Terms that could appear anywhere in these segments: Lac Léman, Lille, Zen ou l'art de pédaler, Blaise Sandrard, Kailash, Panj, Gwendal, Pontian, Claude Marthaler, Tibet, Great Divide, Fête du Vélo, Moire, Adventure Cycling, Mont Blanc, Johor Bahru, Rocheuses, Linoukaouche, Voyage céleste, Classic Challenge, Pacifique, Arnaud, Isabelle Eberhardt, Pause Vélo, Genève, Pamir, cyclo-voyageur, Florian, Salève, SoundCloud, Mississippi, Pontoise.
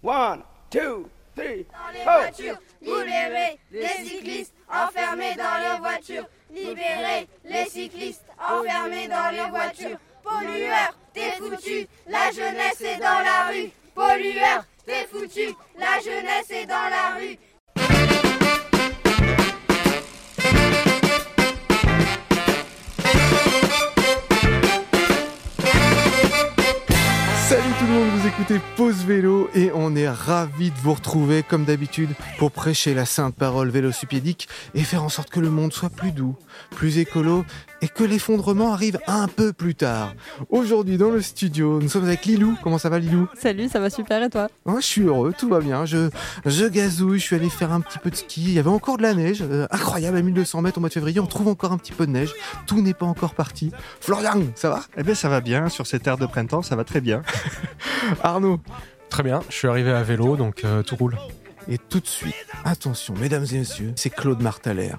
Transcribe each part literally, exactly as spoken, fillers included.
One, two, three, dans les oh. voitures, libérez les cyclistes enfermés dans leurs voitures. Libérez les cyclistes enfermés dans leurs voitures. Pollueur, t'es foutu, la jeunesse est dans la rue. Pollueur, t'es foutu, la jeunesse est dans la rue. Salut tout le monde, vous écoutez Pause Vélo et on est ravis de vous retrouver comme d'habitude pour prêcher la sainte parole vélocipédique et faire en sorte que le monde soit plus doux, plus écolo et que l'effondrement arrive un peu plus tard. Aujourd'hui dans le studio, nous sommes avec Lilou. Comment ça va Lilou ? Salut, ça va super et toi ? Ouais, je suis heureux, tout va bien, je, je gazouille, je suis allé faire un petit peu de ski, il y avait encore de la neige, euh, incroyable à mille deux cents mètres au mois de février, on trouve encore un petit peu de neige, tout n'est pas encore parti. Florian, ça va ? Eh bien ça va bien, sur cette terre de printemps ça va très bien. Arnaud. Très bien, je suis arrivé à vélo, donc euh, tout roule. Et tout de suite, attention, mesdames et messieurs, c'est Claude Marthaler.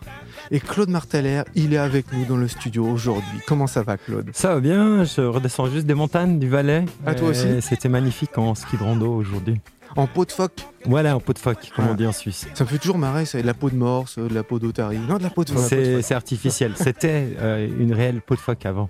Et Claude Marthaler, il est avec nous dans le studio aujourd'hui. Comment ça va, Claude ? Ça va bien, je redescends juste des montagnes, du Valais. À toi aussi ? C'était magnifique en ski de rando aujourd'hui. En peau de phoque ? Voilà, en peau de phoque, comme ah. on dit en Suisse. Ça me fait toujours marrer, ça, de la peau de morse, de la peau d'otarie. Non, de la peau de phoque. C'est, c'est artificiel, c'était euh, une réelle peau de phoque avant.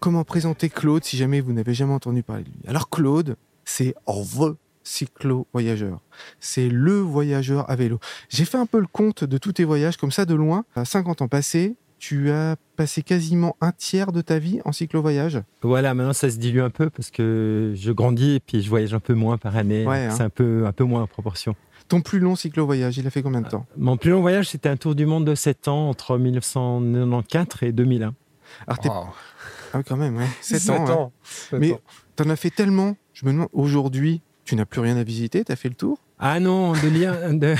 Comment présenter Claude si jamais vous n'avez jamais entendu parler de lui ? Alors Claude, c'est V cyclo-voyageur. C'est le voyageur à vélo. J'ai fait un peu le compte de tous tes voyages comme ça de loin. À cinquante ans passés, tu as passé quasiment un tiers de ta vie en cyclo-voyage. Voilà, maintenant ça se dilue un peu parce que je grandis et puis je voyage un peu moins par année. Ouais, hein. C'est un peu, un peu moins en proportion. Ton plus long cyclo-voyage, il a fait combien de temps ? Mon plus long voyage, c'était un tour du monde de sept ans entre dix-neuf cent quatre-vingt-quatorze et deux mille un. Alors, t'es... Wow. Ah oui, quand même, ouais. sept ans. sept hein. ans. Mais t'en as fait tellement, je me demande, aujourd'hui, tu n'as plus rien à visiter, t'as fait le tour ? Ah non, de lire, de...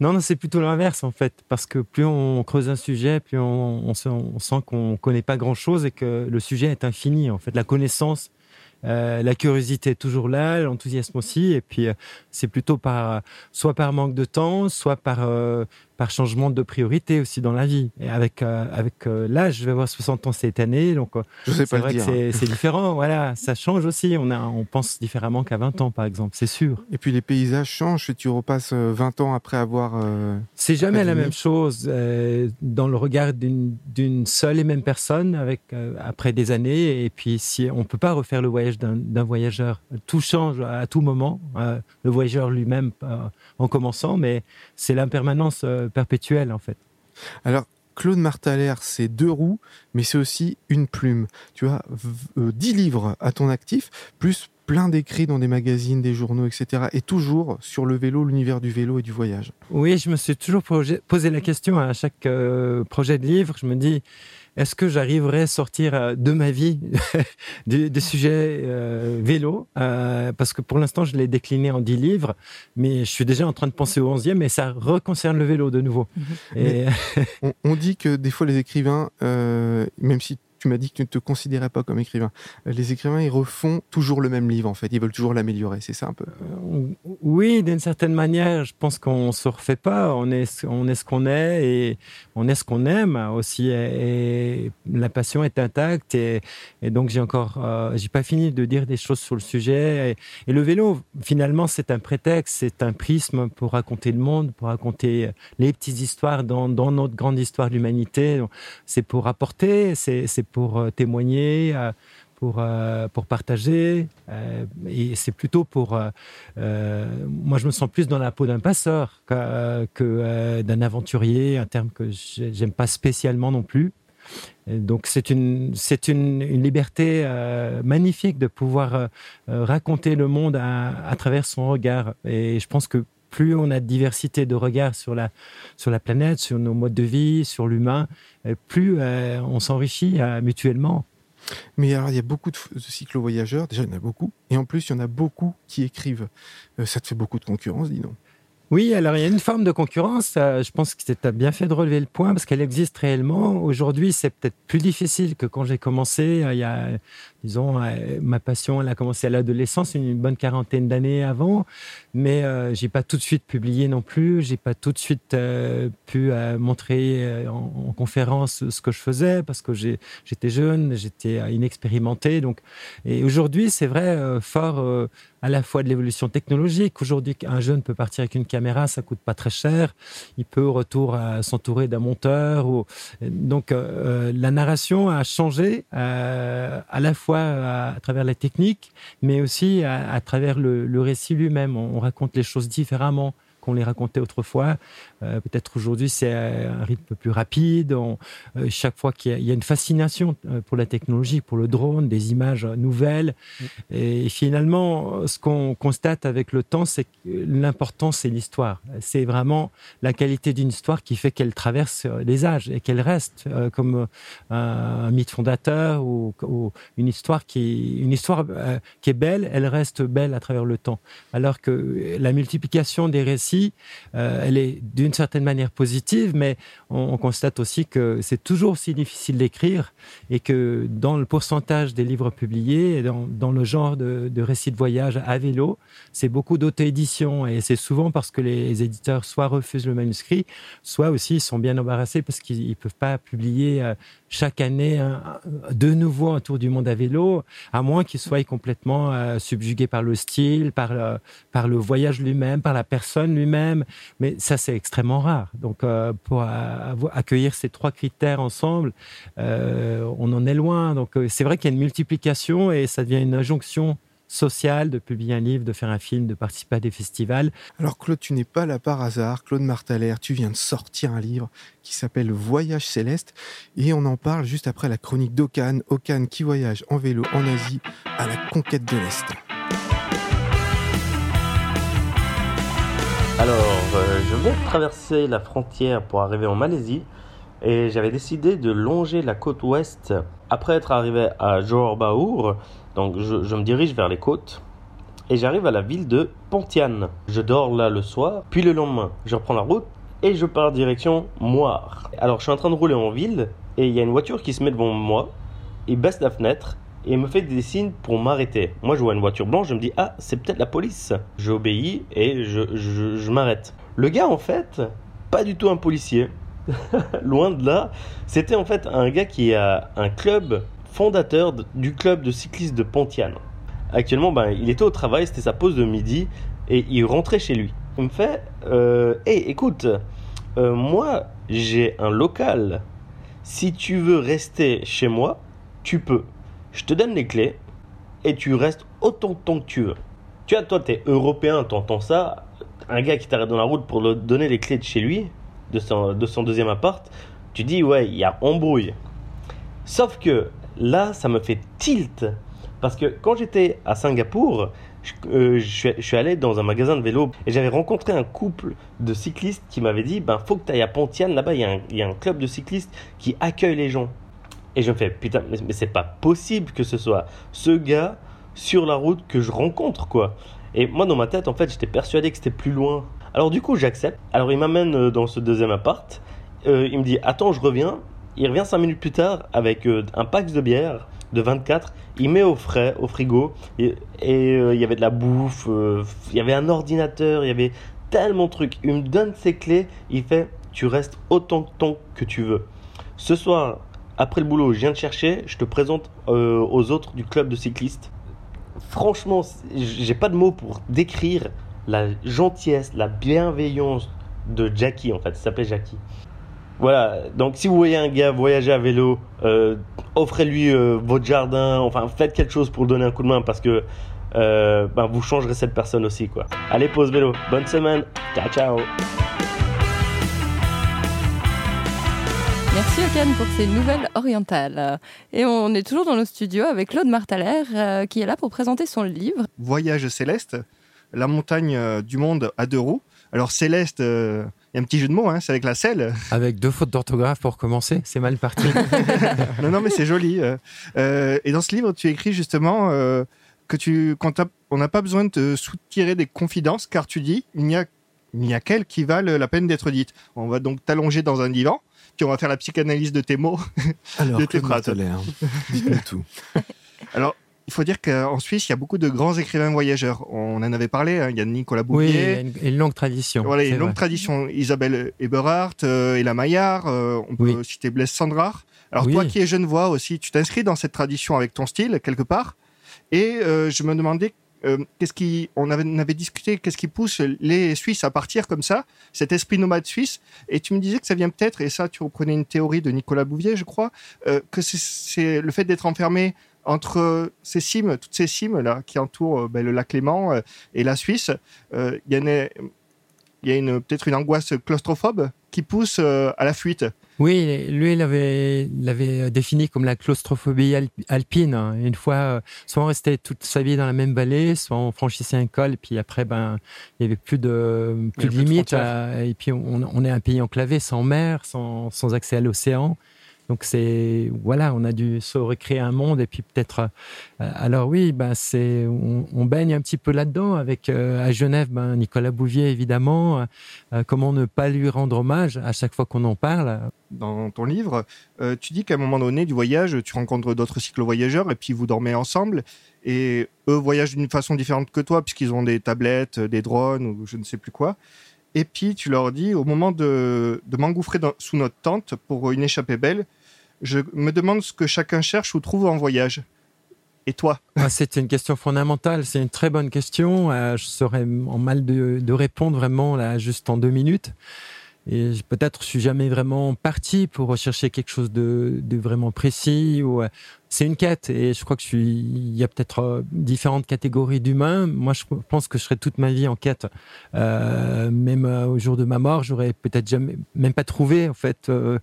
non, non, c'est plutôt l'inverse en fait, parce que plus on creuse un sujet, plus on, on, se, on sent qu'on ne connaît pas grand-chose et que le sujet est infini en fait. La connaissance, euh, la curiosité est toujours là, l'enthousiasme aussi, et puis euh, c'est plutôt par, soit par manque de temps, soit par... Euh, par changement de priorité aussi dans la vie. Et avec euh, avec euh, l'âge, je vais avoir soixante ans cette année, donc euh, je sais c'est pas vrai le dire. que c'est, c'est différent, voilà, ça change aussi, on, a, on pense différemment qu'à vingt ans par exemple, c'est sûr. Et puis les paysages changent, tu repasses vingt ans après avoir... Euh, c'est jamais la même chose euh, dans le regard d'une, d'une seule et même personne avec, euh, après des années, et puis si on ne peut pas refaire le voyage d'un, d'un voyageur, tout change à tout moment, euh, le voyageur lui-même euh, en commençant, mais c'est l'impermanence euh, perpétuelle en fait. Alors Claude Marthaler, c'est deux roues, mais c'est aussi une plume. Tu as euh, dix livres à ton actif, plus plein d'écrits dans des magazines, des journaux, et cetera. Et toujours sur le vélo, l'univers du vélo et du voyage. Oui, je me suis toujours proje- posé la question à chaque euh, projet de livre. Je me dis, est-ce que j'arriverai à sortir de ma vie des, des sujets euh, vélo euh, parce que pour l'instant, je l'ai décliné en dix livres, mais je suis déjà en train de penser au onzième et ça reconcerne le vélo de nouveau. Et... on, on dit que des fois, les écrivains, euh, même si tu m'as dit que tu ne te considérais pas comme écrivain. Les écrivains, ils refont toujours le même livre, en fait. Ils veulent toujours l'améliorer, c'est ça un peu ? Oui, d'une certaine manière, je pense qu'on ne se refait pas. On est, on est ce qu'on est et on est ce qu'on aime aussi. Et, et la passion est intacte. Et, et donc, j'ai encore, euh, j'ai pas fini de dire des choses sur le sujet. Et, et le vélo, finalement, c'est un prétexte, c'est un prisme pour raconter le monde, pour raconter les petites histoires dans, dans notre grande histoire de l'humanité. Donc, c'est pour apporter, c'est, c'est pour témoigner, pour, pour partager. Et c'est plutôt pour... Euh, moi, je me sens plus dans la peau d'un passeur que, que d'un aventurier, un terme que j'aime pas spécialement non plus. Et donc, c'est une, c'est une, une liberté euh, magnifique de pouvoir euh, raconter le monde à, à travers son regard. Et je pense que plus on a de diversité de regards sur la, sur la planète, sur nos modes de vie, sur l'humain, plus euh, on s'enrichit euh, mutuellement. Mais alors, il y a beaucoup de, de cyclo-voyageurs, déjà il y en a beaucoup, et en plus il y en a beaucoup qui écrivent. Euh, ça te fait beaucoup de concurrence, dis donc. Oui, alors il y a une forme de concurrence. Je pense que tu as bien fait de relever le point parce qu'elle existe réellement. Aujourd'hui, c'est peut-être plus difficile que quand j'ai commencé. Il y a, disons, ma passion, elle a commencé à l'adolescence, une bonne quarantaine d'années avant. Mais euh, j'ai pas tout de suite publié non plus. J'ai pas tout de suite euh, pu euh, montrer euh, en, en conférence ce que je faisais parce que j'ai, j'étais jeune, j'étais inexpérimenté. Donc, et aujourd'hui, c'est vrai, euh, fort. Euh, à la fois de l'évolution technologique. Aujourd'hui, un jeune peut partir avec une caméra, ça ne coûte pas très cher. Il peut, au retour, euh, s'entourer d'un monteur. Ou... Donc, euh, la narration a changé euh, à la fois à, à travers la technique, mais aussi à, à travers le, le récit lui-même. On, on raconte les choses différemment qu'on les racontait autrefois. Euh, peut-être aujourd'hui, c'est un rythme plus rapide. On, euh, chaque fois qu'il y a, il y a une fascination pour la technologie, pour le drone, des images nouvelles. Et finalement, ce qu'on constate avec le temps, c'est que l'important, c'est l'histoire. C'est vraiment la qualité d'une histoire qui fait qu'elle traverse les âges et qu'elle reste euh, comme un, un mythe fondateur ou, ou une histoire, qui, une histoire euh, qui est belle, elle reste belle à travers le temps. Alors que la multiplication des récits, Euh, elle est d'une certaine manière positive, mais on, on constate aussi que c'est toujours si difficile d'écrire et que dans le pourcentage des livres publiés, dans, dans le genre de, de récits de voyage à vélo, c'est beaucoup d'auto-édition et c'est souvent parce que les, les éditeurs soit refusent le manuscrit, soit aussi ils sont bien embarrassés parce qu'ils ne peuvent pas publier euh, chaque année hein, de nouveau un tour du monde à vélo, à moins qu'ils soient complètement euh, subjugués par le style, par, euh, par le voyage lui-même, par la personne lui-même, mais ça c'est extrêmement rare. Donc euh, pour euh, accueillir ces trois critères ensemble, euh, on en est loin. Donc euh, c'est vrai qu'il y a une multiplication et ça devient une injonction sociale de publier un livre, de faire un film, de participer à des festivals. Alors Claude, tu n'es pas là par hasard. Claude Marthaler, tu viens de sortir un livre qui s'appelle Voyage céleste et on en parle juste après la chronique d'Okan. Okan qui voyage en vélo en Asie à la conquête de l'Est. Alors, euh, je viens de traverser la frontière pour arriver en Malaisie et j'avais décidé de longer la côte ouest. Après être arrivé à Johor Bahru, donc je, je me dirige vers les côtes et j'arrive à la ville de Pontian. Je dors là le soir, puis le lendemain, je reprends la route et je pars direction Moire. Alors, je suis en train de rouler en ville et il y a une voiture qui se met devant moi, il baisse la fenêtre et me fait des signes pour m'arrêter. Moi, je vois une voiture blanche, je me dis « Ah, c'est peut-être la police !» J'obéis et je, je, je m'arrête. Le gars, en fait, pas du tout un policier. Loin de là, c'était en fait un gars qui a un club fondateur du club de cyclistes de Pontian. Actuellement, ben, il était au travail, c'était sa pause de midi et il rentrait chez lui. Il me fait euh, « Hey, écoute, euh, moi, j'ai un local. Si tu veux rester chez moi, tu peux. » Je te donne les clés et tu restes autant de temps que tu veux. Tu vois, toi, t'es européen, t'entends ça. Un gars qui t'arrête dans la route pour lui donner les clés de chez lui, de son, de son deuxième appart, tu dis, ouais, il y a embrouille. Sauf que là, ça me fait tilt. Parce que quand j'étais à Singapour, je, euh, je, je suis allé dans un magasin de vélo et j'avais rencontré un couple de cyclistes qui m'avait dit, ben, faut que t'ailles à Pontian, là-bas, il y a un, il y a un club de cyclistes qui accueille les gens. Et je me fais, putain, mais c'est pas possible que ce soit ce gars sur la route que je rencontre, quoi. Et moi, dans ma tête, en fait, j'étais persuadé que c'était plus loin. Alors, du coup, j'accepte. Alors, il m'amène dans ce deuxième appart. Euh, il me dit, attends, je reviens. Il revient cinq minutes plus tard avec euh, un pack de bière de vingt-quatre. Il met au frais, au frigo. Et, et euh, il y avait de la bouffe. Euh, il y avait un ordinateur. Il y avait tellement de trucs. Il me donne ses clés. Il fait, tu restes autant de temps que tu veux. Ce soir... Après le boulot, je viens te chercher, je te présente euh, aux autres du club de cyclistes. Franchement, j'ai pas de mots pour décrire la gentillesse, la bienveillance de Jackie, en fait. Il s'appelait Jackie. Voilà, donc si vous voyez un gars voyager à vélo, euh, offrez-lui euh, votre jardin, enfin faites quelque chose pour lui donner un coup de main parce que euh, ben, vous changerez cette personne aussi, quoi. Allez, pause vélo, bonne semaine, ciao, ciao. Merci Okan pour ces nouvelles orientales. Et on est toujours dans nos studios avec Claude Marthaler euh, qui est là pour présenter son livre. Voyage céleste, la montagne euh, du monde à deux roues. Alors céleste, il euh, y a un petit jeu de mots, hein, c'est avec la selle. Avec deux fautes d'orthographe pour commencer, c'est mal parti. non, non, mais c'est joli. Euh, et dans ce livre, tu écris justement euh, que tu, qu'on n'a pas besoin de te soutirer des confidences car tu dis il n'y a il n'y a qu'elles qui valent la peine d'être dites. On va donc t'allonger dans un divan, puis on va faire la psychanalyse de tes mots, alors, de tes phrases. Alors, dites-nous tout. Alors, il faut dire qu'en Suisse, il y a beaucoup de grands écrivains voyageurs. On en avait parlé, hein. Il y a Nicolas Bouvier. Oui, il y a une, une longue tradition. Voilà, une vrai. longue tradition. Isabelle Eberhardt, euh, Ella Maillard, euh, on peut oui. citer Blaise Sandrard. Alors, oui. toi qui es Genevois aussi, tu t'inscris dans cette tradition avec ton style, quelque part. Et euh, je me demandais, euh, qu'est-ce qui, on avait, on avait discuté, qu'est-ce qui pousse les Suisses à partir comme ça, cet esprit nomade suisse. Et tu me disais que ça vient peut-être, et ça, tu reprenais une théorie de Nicolas Bouvier, je crois, euh, que c'est, c'est le fait d'être enfermé entre ces cimes, toutes ces cimes là qui entourent ben, le lac Léman euh, et la Suisse. Euh, y en a, y a une, peut-être une angoisse claustrophobe qui pousse euh, à la fuite. Oui, lui, il l'avait, il l'avait défini comme la claustrophobie alpine. Une fois, soit on restait toute sa vie dans la même vallée, soit on franchissait un col, puis après, ben, il n'y avait plus de, plus de limites. Et puis, on, on est un pays enclavé, sans mer, sans, sans accès à l'océan. Donc, c'est, voilà, on a dû se recréer un monde. Et puis, peut-être, euh, alors oui, ben, c'est, on, on baigne un petit peu là-dedans avec, euh, à Genève, ben, Nicolas Bouvier, évidemment. Euh, comment ne pas lui rendre hommage à chaque fois qu'on en parle. Dans ton livre, euh, tu dis qu'à un moment donné du voyage, tu rencontres d'autres cyclo-voyageurs et puis vous dormez ensemble. Et eux voyagent d'une façon différente que toi, puisqu'ils ont des tablettes, des drones ou je ne sais plus quoi. Et puis, tu leur dis, au moment de, de m'engouffrer dans, sous notre tente pour une échappée belle, je me demande ce que chacun cherche ou trouve en voyage. Et toi ? ah, C'est une question fondamentale, c'est une très bonne question. Euh, je serais en mal de, de répondre vraiment là, juste en deux minutes. Et peut-être je suis jamais vraiment parti pour rechercher quelque chose de, de vraiment précis. Ou, euh, c'est une quête et je crois que je suis. Il y a peut-être euh, différentes catégories d'humains. Moi, je pense que je serai toute ma vie en quête. Euh, même euh, au jour de ma mort, j'aurais peut-être jamais, même pas trouvé en fait. Euh,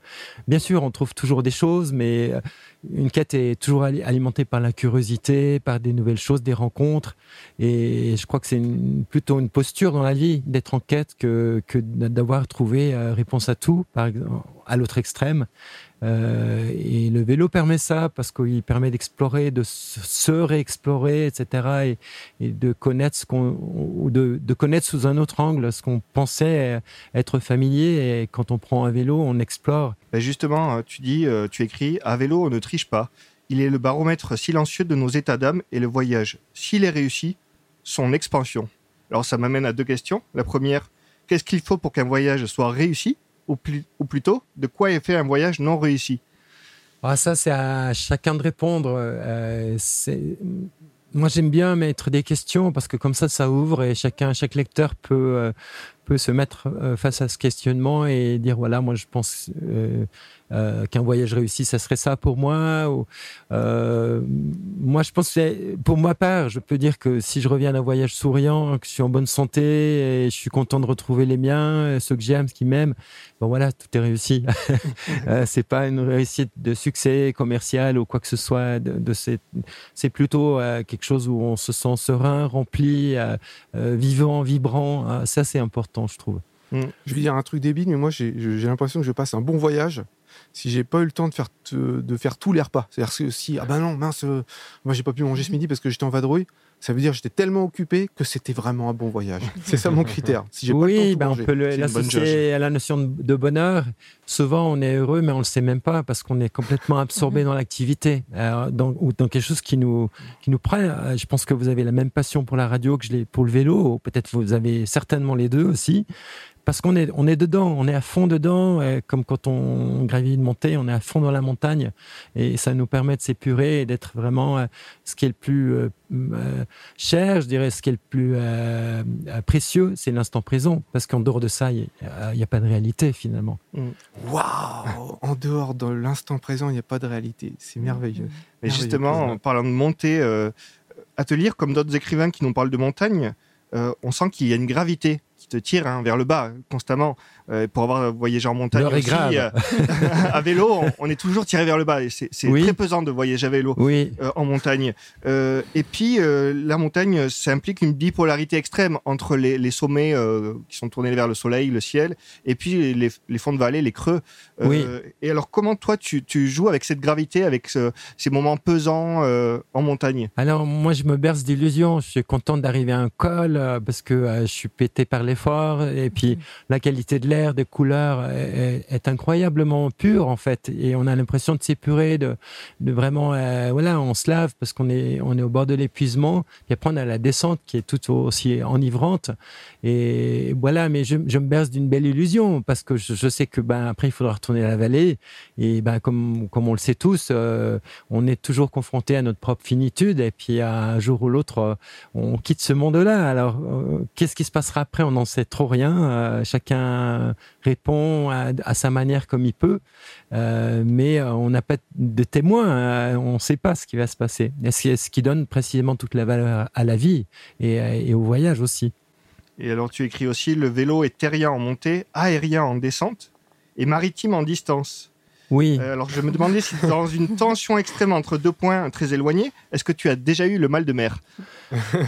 bien sûr, on trouve toujours des choses, mais euh, une quête est toujours alimentée par la curiosité, par des nouvelles choses, des rencontres. Et je crois que c'est une, plutôt une posture dans la vie d'être en quête que, que d'avoir trouvé réponse à tout, par exemple, à l'autre extrême. Euh, et le vélo permet ça parce qu'il permet d'explorer, de se réexplorer, et cetera. Et, et de connaître ce qu'on, ou de, de connaître sous un autre angle ce qu'on pensait être familier. Et quand on prend un vélo, on explore. Ben justement, tu dis, tu écris, à vélo, on ne triche pas. Il est le baromètre silencieux de nos états d'âme et le voyage, s'il est réussi, son expansion. Alors ça m'amène à deux questions. La première, qu'est-ce qu'il faut pour qu'un voyage soit réussi ? Ou, plus, ou plutôt, de quoi est fait un voyage non réussi ? Ah, ça, c'est à chacun de répondre. Euh, c'est... Moi, j'aime bien mettre des questions parce que comme ça, ça ouvre et chacun, chaque lecteur peut, euh, peut se mettre euh, face à ce questionnement et dire, voilà, moi, je pense euh, euh, qu'un voyage réussi, ça serait ça pour moi. Ou, euh, moi, je pense que pour ma part, je peux dire que si je reviens d'un voyage souriant, que je suis en bonne santé et je suis content de retrouver les miens, ceux que j'aime, ceux qui m'aiment, bon, voilà, tout est réussi. C'est pas une réussite de succès commercial ou quoi que ce soit. De, de ces... C'est plutôt euh, quelque chose où on se sent serein, rempli, euh, euh, vivant, vibrant. Euh, ça, c'est important, je trouve. Mmh. Je vais dire un truc débile, mais moi, j'ai, j'ai l'impression que je passe un bon voyage si j'ai pas eu le temps de faire, t- de faire tous les repas. C'est-à-dire que si, ah ben non, mince, euh, moi, j'ai pas pu manger ce midi parce que j'étais en vadrouille. Ça veut dire que j'étais tellement occupé que c'était vraiment un bon voyage. C'est ça mon critère. Si j'ai oui, pas le temps de ben manger, on peut le, l'associer à la notion de, de bonheur. Souvent, on est heureux, mais on ne le sait même pas parce qu'on est complètement absorbé dans l'activité euh, dans, ou dans quelque chose qui nous, qui nous prend. Je pense que vous avez la même passion pour la radio que je l'ai pour le vélo. Ou peut-être vous avez certainement les deux aussi. Parce qu'on est, on est dedans, on est à fond dedans, comme quand on gravit une montée, on est à fond dans la montagne, et ça nous permet de s'épurer et d'être vraiment ce qui est le plus euh, cher, je dirais, ce qui est le plus euh, précieux, c'est l'instant présent, parce qu'en dehors de ça, il n'y a, a pas de réalité, finalement. Waouh ! En dehors de l'instant présent, il n'y a pas de réalité, c'est merveilleux. Mais justement, merveilleux. En parlant de montée, euh, à te lire, comme d'autres écrivains qui nous parlent de montagne, euh, on sent qu'il y a une gravité qui te tire hein, vers le bas constamment euh, pour avoir voyagé en montagne aussi, euh, à vélo on, on est toujours tiré vers le bas et c'est, c'est oui. très pesant de voyager à vélo oui. euh, en montagne euh, et puis euh, la montagne ça implique une bipolarité extrême entre les, les sommets euh, qui sont tournés vers le soleil, le ciel et puis les, les fonds de vallée, les creux euh, oui. et alors comment toi tu, tu joues avec cette gravité, avec ce, ces moments pesants euh, en montagne? Alors moi je me berce d'illusions, je suis content d'arriver à un col euh, parce que euh, je suis pété par les fort. Et puis, mmh. la qualité de l'air, des couleurs est, est incroyablement pure, en fait. Et on a l'impression de s'épurer, de, de vraiment... Euh, voilà, on se lave parce qu'on est, on est au bord de l'épuisement. Et après, on a la descente qui est tout aussi enivrante. Et voilà, mais je, je me berce d'une belle illusion parce que je, je sais que, ben, après, il faudra retourner à la vallée. Et ben, comme, comme on le sait tous, euh, on est toujours confronté à notre propre finitude. Et puis, à un jour ou l'autre, on quitte ce monde-là. Alors, euh, qu'est-ce qui se passera après? On n'en sait trop rien. Euh, chacun répond à, à sa manière comme il peut. Euh, mais on n'a pas de témoins. Euh, on ne sait pas ce qui va se passer. Et c'est ce qui donne précisément toute la valeur à la vie et, et au voyage aussi. Et alors, tu écris aussi, le vélo est terrien en montée, aérien en descente et maritime en distance. Oui. Euh, alors, je me demandais si dans une tension extrême entre deux points très éloignés, est-ce que tu as déjà eu le mal de mer?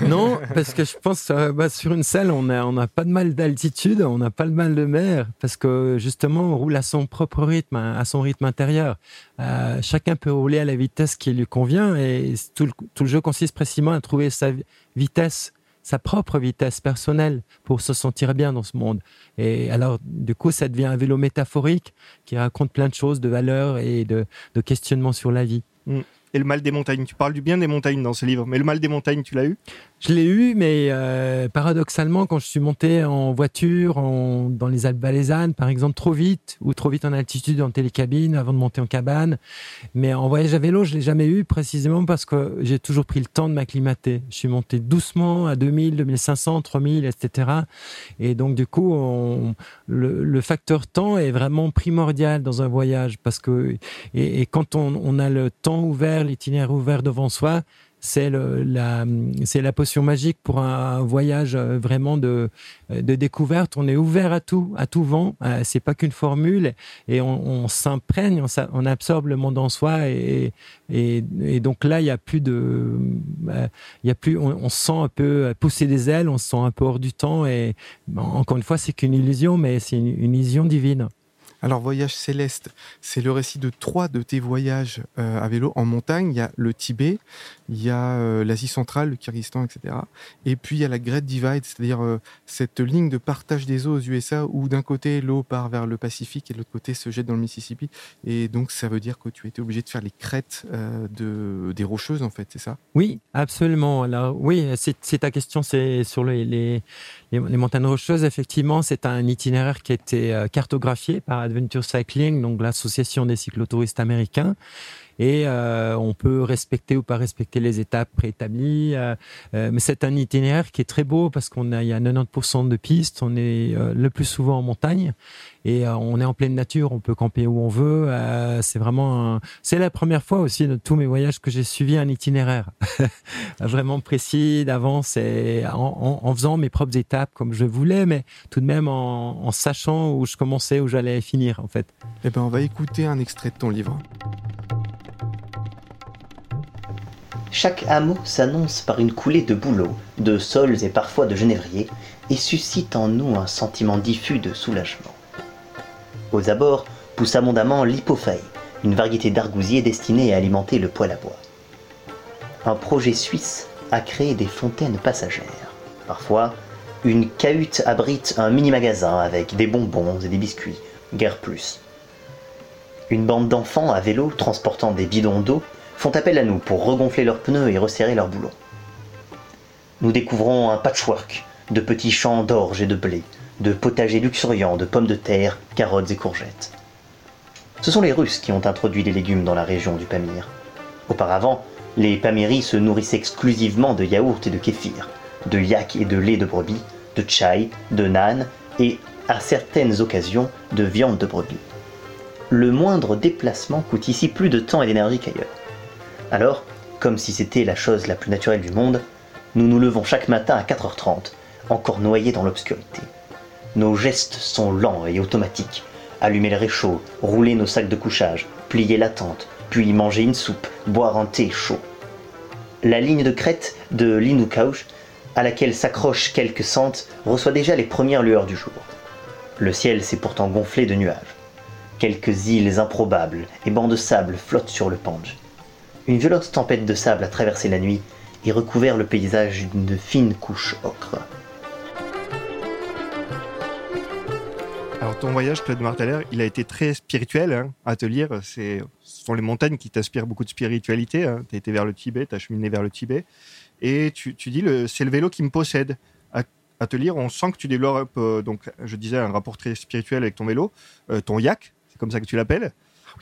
Non, parce que je pense euh, bah, sur une selle, on n'a on a pas de mal d'altitude, on n'a pas le mal de mer, parce que justement, on roule à son propre rythme, à son rythme intérieur. Euh, chacun peut rouler à la vitesse qui lui convient et tout le, tout le jeu consiste précisément à trouver sa vitesse, sa propre vitesse personnelle pour se sentir bien dans ce monde. Et alors, du coup, ça devient un vélo métaphorique qui raconte plein de choses, de valeurs et de, de questionnements sur la vie. Mmh. Et le mal des montagnes, tu parles du bien des montagnes dans ce livre, mais le mal des montagnes, tu l'as eu? Je l'ai eu, mais euh, paradoxalement, quand je suis monté en voiture, en, dans les Alpes valaisannes, par exemple, trop vite, ou trop vite en altitude, en télécabine, avant de monter en cabane. Mais en voyage à vélo, je ne l'ai jamais eu, précisément parce que j'ai toujours pris le temps de m'acclimater. Je suis monté doucement à deux mille, deux mille cinq cents, trois mille, et cetera. Et donc, du coup, on, le, le facteur temps est vraiment primordial dans un voyage, parce que, et, et quand on, on a le temps ouvert, l'itinéraire ouvert devant soi, c'est, le, la, c'est la potion magique pour un voyage vraiment de, de découverte. On est ouvert à tout, à tout vent. C'est pas qu'une formule et on, on s'imprègne, on, on absorbe le monde en soi et, et, et donc là, il y a plus de, il y a plus, on, on se sent un peu pousser des ailes, on se sent un peu hors du temps et encore une fois, c'est qu'une illusion, mais c'est une, une illusion divine. Alors, Voyage céleste, c'est le récit de trois de tes voyages euh, à vélo en montagne. Il y a le Tibet, il y a euh, l'Asie centrale, le Kyrgyzstan, et cetera. Et puis, il y a la Great Divide, c'est-à-dire euh, cette ligne de partage des eaux aux U S A où d'un côté, l'eau part vers le Pacifique et de l'autre côté, se jette dans le Mississippi. Et donc, ça veut dire que tu étais obligé de faire les crêtes euh, de, des Rocheuses, en fait, c'est ça? Oui, absolument. Alors, oui, c'est, c'est ta question, c'est sur les, les, les, les montagnes Rocheuses. Effectivement, c'est un itinéraire qui a été cartographié par Adventure Cycling, donc l'association des cyclotouristes américains. Et euh, on peut respecter ou pas respecter les étapes préétablies. Euh, euh, mais c'est un itinéraire qui est très beau parce qu'on a, il y a quatre-vingt-dix pour cent de pistes. On est euh, le plus souvent en montagne et euh, on est en pleine nature. On peut camper où on veut. Euh, c'est vraiment, un... c'est la première fois aussi de tous mes voyages que j'ai suivi un itinéraire vraiment précis d'avance et en, en, en faisant mes propres étapes comme je voulais, mais tout de même en, en sachant où je commençais, où j'allais finir en fait. Eh ben, on va écouter un extrait de ton livre. Chaque hameau s'annonce par une coulée de bouleaux, de saules et parfois de genévriers, et suscite en nous un sentiment diffus de soulagement. Aux abords pousse abondamment l'hypophaï, une variété d'argousier destinée à alimenter le poêle à bois. Un projet suisse a créé des fontaines passagères. Parfois, une cahute abrite un mini-magasin avec des bonbons et des biscuits, guère plus. Une bande d'enfants à vélo transportant des bidons d'eau font appel à nous pour regonfler leurs pneus et resserrer leurs boulons. Nous découvrons un patchwork de petits champs d'orge et de blé, de potagers luxuriants, de pommes de terre, carottes et courgettes. Ce sont les Russes qui ont introduit les légumes dans la région du Pamir. Auparavant, les Pamiris se nourrissaient exclusivement de yaourts et de kéfirs, de yak et de lait de brebis, de chai, de naan et, à certaines occasions, de viande de brebis. Le moindre déplacement coûte ici plus de temps et d'énergie qu'ailleurs. Alors, comme si c'était la chose la plus naturelle du monde, nous nous levons chaque matin à quatre heures trente, encore noyés dans l'obscurité. Nos gestes sont lents et automatiques. Allumer le réchaud, rouler nos sacs de couchage, plier la tente, puis manger une soupe, boire un thé chaud. La ligne de crête de Linoukaouche, à laquelle s'accrochent quelques sentes, reçoit déjà les premières lueurs du jour. Le ciel s'est pourtant gonflé de nuages. Quelques îles improbables et bancs de sable flottent sur le Panj. Une violente tempête de sable a traversé la nuit et recouvert le paysage d'une fine couche ocre. Alors ton voyage, Claude Marthaler, il a été très spirituel hein, à te lire. C'est, ce sont les montagnes qui t'inspirent beaucoup de spiritualité. Hein. Tu as été vers le Tibet, tu as cheminé vers le Tibet. Et tu, tu dis, le, c'est le vélo qui me possède. À, à te lire, on sent que tu développes, euh, donc, je disais, un rapport très spirituel avec ton vélo, euh, ton yak, c'est comme ça que tu l'appelles,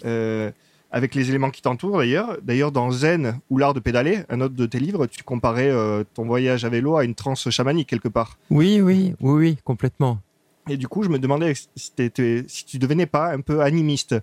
euh, avec les éléments qui t'entourent d'ailleurs. D'ailleurs, dans Zen ou l'art de pédaler, un autre de tes livres, tu comparais euh, ton voyage à vélo à une transe chamanique quelque part. Oui, oui, oui, oui, complètement. Et du coup, je me demandais si, si tu ne devenais pas un peu animiste.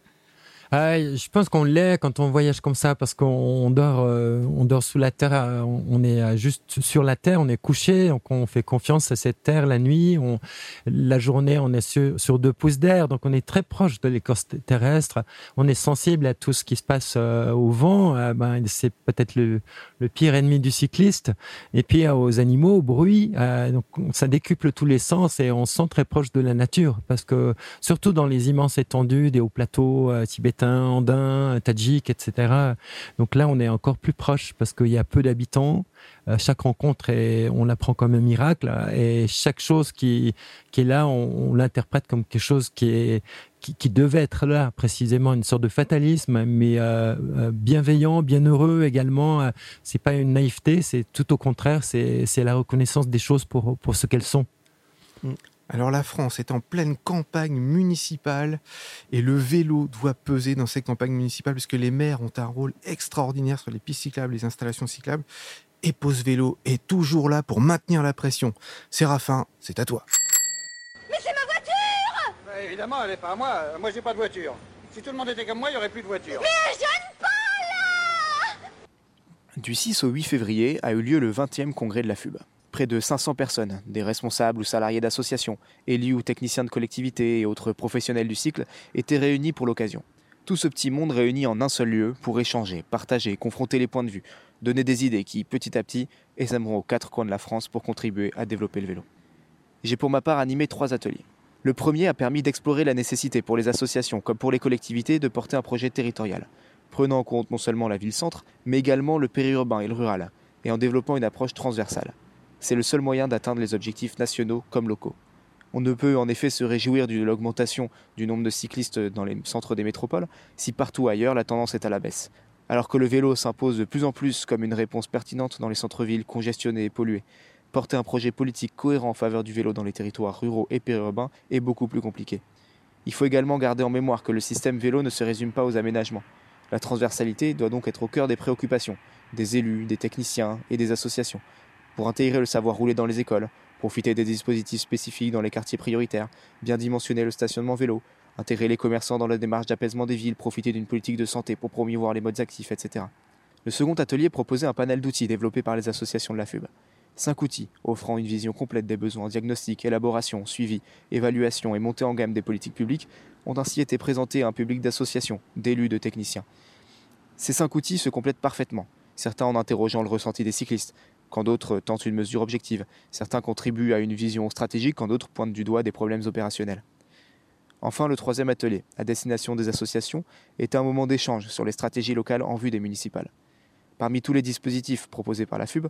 Euh, je pense qu'on l'est quand on voyage comme ça, parce qu'on on dort, euh, on dort sous la terre, euh, on est juste sur la terre, on est couché, donc on fait confiance à cette terre la nuit, on, la journée on est sur, sur deux pouces d'air, donc on est très proche de l'écorce terrestre, on est sensible à tout ce qui se passe euh, au vent, euh, ben, c'est peut-être le, le pire ennemi du cycliste, et puis euh, aux animaux, au bruit, euh, donc ça décuple tous les sens et on se sent très proche de la nature, parce que surtout dans les immenses étendues des hauts plateaux euh, tibétains, andins, tadjiks, et cetera. Donc là, on est encore plus proche parce qu'il y a peu d'habitants. Euh, chaque rencontre, est, on la prend comme un miracle et chaque chose qui, qui est là, on, on l'interprète comme quelque chose qui, est, qui, qui devait être là, précisément, une sorte de fatalisme, mais euh, bienveillant, bienheureux également. C'est pas une naïveté, c'est tout au contraire, c'est, c'est la reconnaissance des choses pour, pour ce qu'elles sont. Mm. Alors la France est en pleine campagne municipale et le vélo doit peser dans ces campagnes municipales puisque les maires ont un rôle extraordinaire sur les pistes cyclables, les installations cyclables. Et Pause Vélo est toujours là pour maintenir la pression. Séraphin, c'est à toi. Mais c'est ma voiture ! Bah, évidemment, elle n'est pas à moi. Moi, j'ai pas de voiture. Si tout le monde était comme moi, il n'y aurait plus de voiture. Mais je ne parle ! Du six au huit février a eu lieu le vingtième congrès de la F U B. Près de cinq cents personnes, des responsables ou salariés d'associations, élus ou techniciens de collectivités et autres professionnels du cycle, étaient réunis pour l'occasion. Tout ce petit monde réuni en un seul lieu pour échanger, partager, confronter les points de vue, donner des idées qui, petit à petit, essameront aux quatre coins de la France pour contribuer à développer le vélo. J'ai pour ma part animé trois ateliers. Le premier a permis d'explorer la nécessité pour les associations comme pour les collectivités de porter un projet territorial, prenant en compte non seulement la ville-centre, mais également le périurbain et le rural, et en développant une approche transversale. C'est le seul moyen d'atteindre les objectifs nationaux comme locaux. On ne peut en effet se réjouir de l'augmentation du nombre de cyclistes dans les centres des métropoles si partout ailleurs la tendance est à la baisse. Alors que le vélo s'impose de plus en plus comme une réponse pertinente dans les centres-villes congestionnés et pollués, porter un projet politique cohérent en faveur du vélo dans les territoires ruraux et périurbains est beaucoup plus compliqué. Il faut également garder en mémoire que le système vélo ne se résume pas aux aménagements. La transversalité doit donc être au cœur des préoccupations, des élus, des techniciens et des associations. Pour intégrer le savoir rouler dans les écoles, profiter des dispositifs spécifiques dans les quartiers prioritaires, bien dimensionner le stationnement vélo, intégrer les commerçants dans la démarche d'apaisement des villes, profiter d'une politique de santé pour promouvoir les modes actifs, et cetera. Le second atelier proposait un panel d'outils développés par les associations de la F U B. Cinq outils offrant une vision complète des besoins, diagnostic, élaboration, suivi, évaluation et montée en gamme des politiques publiques ont ainsi été présentés à un public d'associations, d'élus, de techniciens. Ces cinq outils se complètent parfaitement, certains en interrogeant le ressenti des cyclistes, quand d'autres tentent une mesure objective. Certains contribuent à une vision stratégique, quand d'autres pointent du doigt des problèmes opérationnels. Enfin, le troisième atelier, à destination des associations, était un moment d'échange sur les stratégies locales en vue des municipales. Parmi tous les dispositifs proposés par la F U B,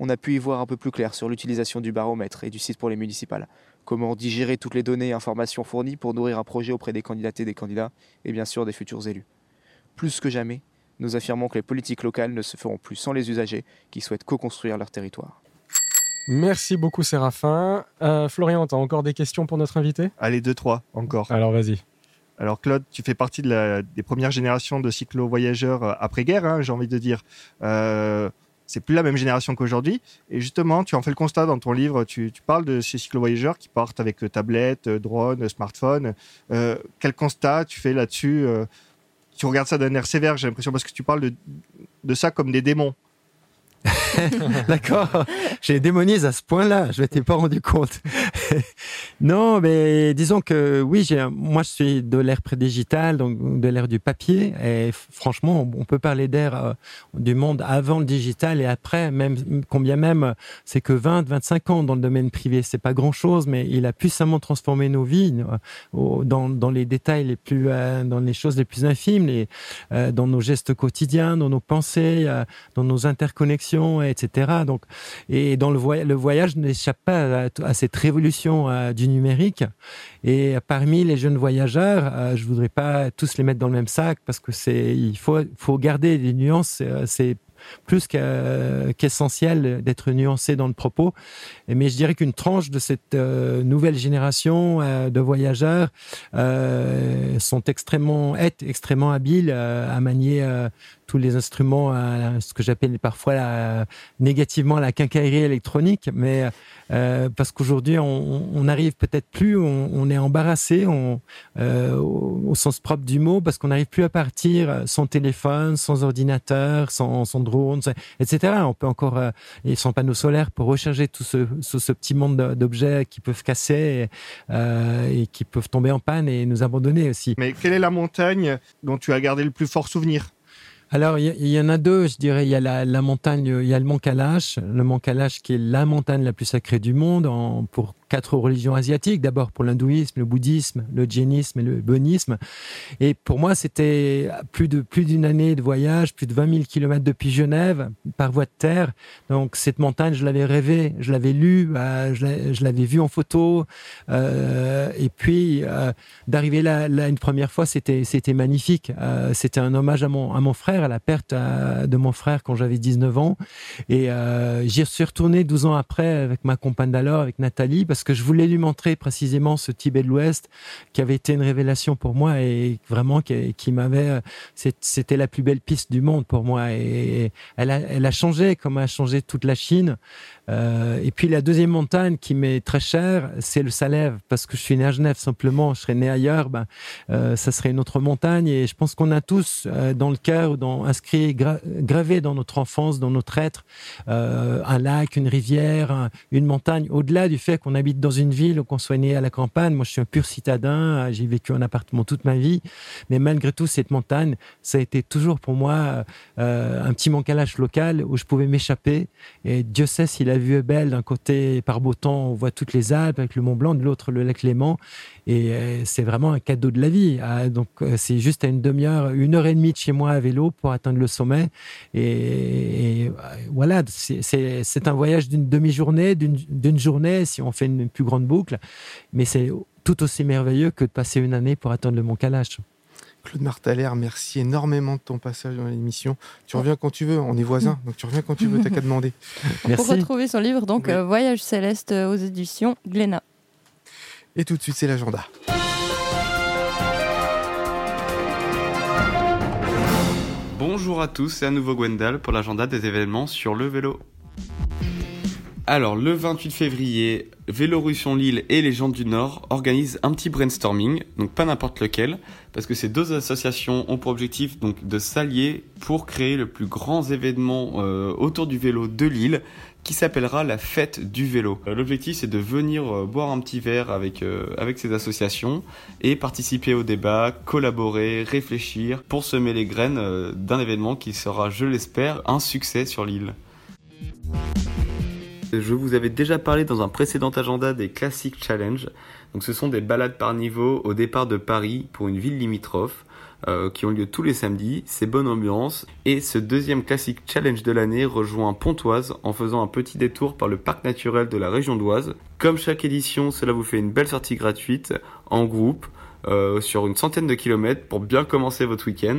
on a pu y voir un peu plus clair sur l'utilisation du baromètre et du site pour les municipales, comment digérer toutes les données et informations fournies pour nourrir un projet auprès des candidates et des candidats, et bien sûr des futurs élus. Plus que jamais, nous affirmons que les politiques locales ne se feront plus sans les usagers qui souhaitent co-construire leur territoire. Merci beaucoup Séraphin. Euh, Florian, tu as encore des questions pour notre invité ? Allez, deux, trois encore. Alors vas-y. Alors Claude, tu fais partie de la, des premières générations de cyclo-voyageurs après-guerre, hein, j'ai envie de dire. Euh, c'est plus la même génération qu'aujourd'hui. Et justement, tu en fais le constat dans ton livre. Tu, tu parles de ces cyclo-voyageurs qui partent avec tablettes, drones, smartphones. Euh, quel constat tu fais là-dessus ? euh, Tu regardes ça d'un air sévère, j'ai l'impression, parce que tu parles de, de ça comme des démons. D'accord, j'ai démonisé à ce point-là, je ne m'étais pas rendu compte. Non, mais disons que oui, j'ai, moi je suis de l'ère pré-digital, donc de l'ère du papier, et franchement, on peut parler d'ère euh, du monde avant le digital et après, même, combien même, c'est que vingt, vingt-cinq ans dans le domaine privé, c'est pas grand-chose, mais il a puissamment transformé nos vies euh, dans, dans les détails les plus, euh, dans les choses les plus infimes, les, euh, dans nos gestes quotidiens, dans nos pensées, euh, dans nos interconnexions, et cetera. Donc, et dans le voyage, le voyage n'échappe pas à, à cette révolution euh, du du numérique. Et parmi les jeunes voyageurs, euh, je voudrais pas tous les mettre dans le même sac parce que c'est, il faut, faut garder les nuances. Euh, c'est plus qu'essentiel d'être nuancé dans le propos. Mais je dirais qu'une tranche de cette nouvelle génération de voyageurs sont extrêmement, est extrêmement habiles à manier tous les instruments, ce que j'appelle parfois la, négativement la quincaillerie électronique, mais euh, parce qu'aujourd'hui on n'arrive peut-être plus, on, on est embarrassé on, euh, au, au sens propre du mot, parce qu'on n'arrive plus à partir sans téléphone, sans ordinateur, sans, sans drone, et cetera. On peut encore, euh, et sans panneau solaire, pour recharger tout ce, ce, ce petit monde d'objets qui peuvent casser et, euh, et qui peuvent tomber en panne et nous abandonner aussi. Mais quelle est la montagne dont tu as gardé le plus fort souvenir ? Alors, il y, y en a deux, je dirais. Il y a la, la montagne, il y a le mont Kailash, le mont Kailash qui est la montagne la plus sacrée du monde en, pour quatre religions asiatiques. D'abord pour l'hindouisme, le bouddhisme, le jainisme et le bouddhisme. Et pour moi, c'était plus de plus d'une année de voyage, plus de vingt mille kilomètres depuis Genève par voie de terre. Donc cette montagne, je l'avais rêvée, je l'avais lue, euh, je, l'avais, je l'avais vue en photo. Euh, et puis euh, d'arriver là, là une première fois, c'était c'était magnifique. Euh, c'était un hommage à mon à mon frère, à la perte de mon frère quand j'avais dix-neuf ans, et euh, j'y suis retourné douze ans après avec ma compagne d'alors, avec Nathalie, parce que je voulais lui montrer précisément ce Tibet de l'Ouest qui avait été une révélation pour moi et vraiment qui, qui m'avait, c'était la plus belle piste du monde pour moi, et elle a, elle a changé comme a changé toute la Chine. Euh, et puis la deuxième montagne qui m'est très chère, c'est le Salève, parce que je suis né à Genève simplement, je serais né ailleurs, ben, euh, ça serait une autre montagne, et je pense qu'on a tous euh, dans le cœur, dans, inscrit, gra- gravé dans notre enfance, dans notre être, euh, un lac, une rivière, un, une montagne, au-delà du fait qu'on habite dans une ville ou qu'on soit né à la campagne. Moi je suis un pur citadin, j'ai vécu en appartement toute ma vie, mais malgré tout cette montagne, ça a été toujours pour moi euh, un petit mancalage local où je pouvais m'échapper, et Dieu sait s'il a la vue est belle. D'un côté, par beau temps, on voit toutes les Alpes avec le Mont Blanc, de l'autre, le lac Léman. Et c'est vraiment un cadeau de la vie. Donc, c'est juste à une demi-heure, une heure et demie de chez moi à vélo pour atteindre le sommet. Et, et voilà, c'est, c'est, c'est un voyage d'une demi-journée, d'une, d'une journée, si on fait une plus grande boucle. Mais c'est tout aussi merveilleux que de passer une année pour atteindre le Mont Kailash. Claude Marthaler, merci énormément de ton passage dans l'émission. Tu reviens quand tu veux, on est voisins, donc tu reviens quand tu veux, t'as qu'à demander. Merci. Pour retrouver son livre, donc, oui. euh, Voyage céleste aux éditions Glénat. Et tout de suite, c'est l'agenda. Bonjour à tous, c'est à nouveau Gwendal pour l'agenda des événements sur le vélo. Alors, le vingt-huit février, Vélorussion Lille et les gens du Nord organisent un petit brainstorming, donc pas n'importe lequel, parce que ces deux associations ont pour objectif donc de s'allier pour créer le plus grand événement euh, autour du vélo de Lille, qui s'appellera la fête du vélo. Euh, l'objectif, c'est de venir euh, boire un petit verre avec, euh, avec ces associations et participer au débat, collaborer, réfléchir pour semer les graines euh, d'un événement qui sera, je l'espère, un succès sur Lille. Je vous avais déjà parlé dans un précédent agenda des Classic Challenge. Donc, ce sont des balades par niveau au départ de Paris pour une ville limitrophe euh, qui ont lieu tous les samedis. C'est bonne ambiance. Et ce deuxième Classic Challenge de l'année rejoint Pontoise en faisant un petit détour par le parc naturel de la région d'Oise. Comme chaque édition, cela vous fait une belle sortie gratuite en groupe euh, sur une centaine de kilomètres pour bien commencer votre week-end.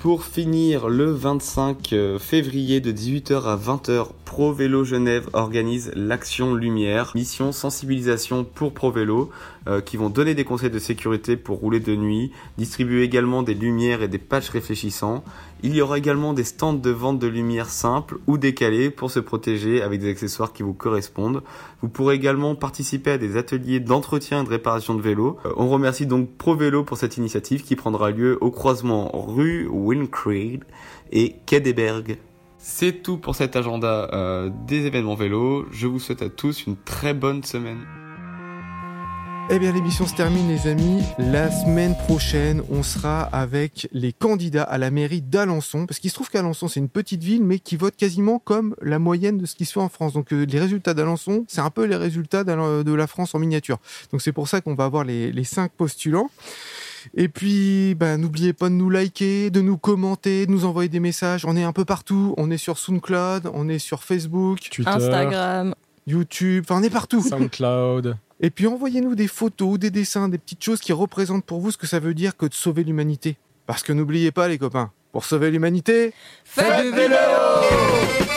Pour finir, le vingt-cinq février de dix-huit heures à vingt heures, Pro Vélo Genève organise l'Action Lumière, mission sensibilisation pour Pro Vélo, euh, qui vont donner des conseils de sécurité pour rouler de nuit, distribuer également des lumières et des patchs réfléchissants. Il y aura également des stands de vente de lumières simples ou décalées pour se protéger avec des accessoires qui vous correspondent. Vous pourrez également participer à des ateliers d'entretien et de réparation de vélos. Euh, on remercie donc Pro Vélo pour cette initiative qui prendra lieu au croisement rue Wincreed et Quai des Bergues. C'est tout pour cet agenda euh, des événements vélo. Je vous souhaite à tous une très bonne semaine. Eh bien, l'émission se termine, les amis. La semaine prochaine, on sera avec les candidats à la mairie d'Alençon, parce qu'il se trouve qu'Alençon, c'est une petite ville, mais qui vote quasiment comme la moyenne de ce qui se fait en France. Donc, euh, les résultats d'Alençon, c'est un peu les résultats de la France en miniature. Donc, c'est pour ça qu'on va avoir les, les cinq postulants. Et puis, bah, n'oubliez pas de nous liker, de nous commenter, de nous envoyer des messages. On est un peu partout. On est sur SoundCloud, on est sur Facebook, Twitter, Instagram, YouTube, enfin on est partout. SoundCloud. Et puis envoyez-nous des photos, des dessins, des petites choses qui représentent pour vous ce que ça veut dire que de sauver l'humanité. Parce que n'oubliez pas les copains, pour sauver l'humanité, faites du vélo.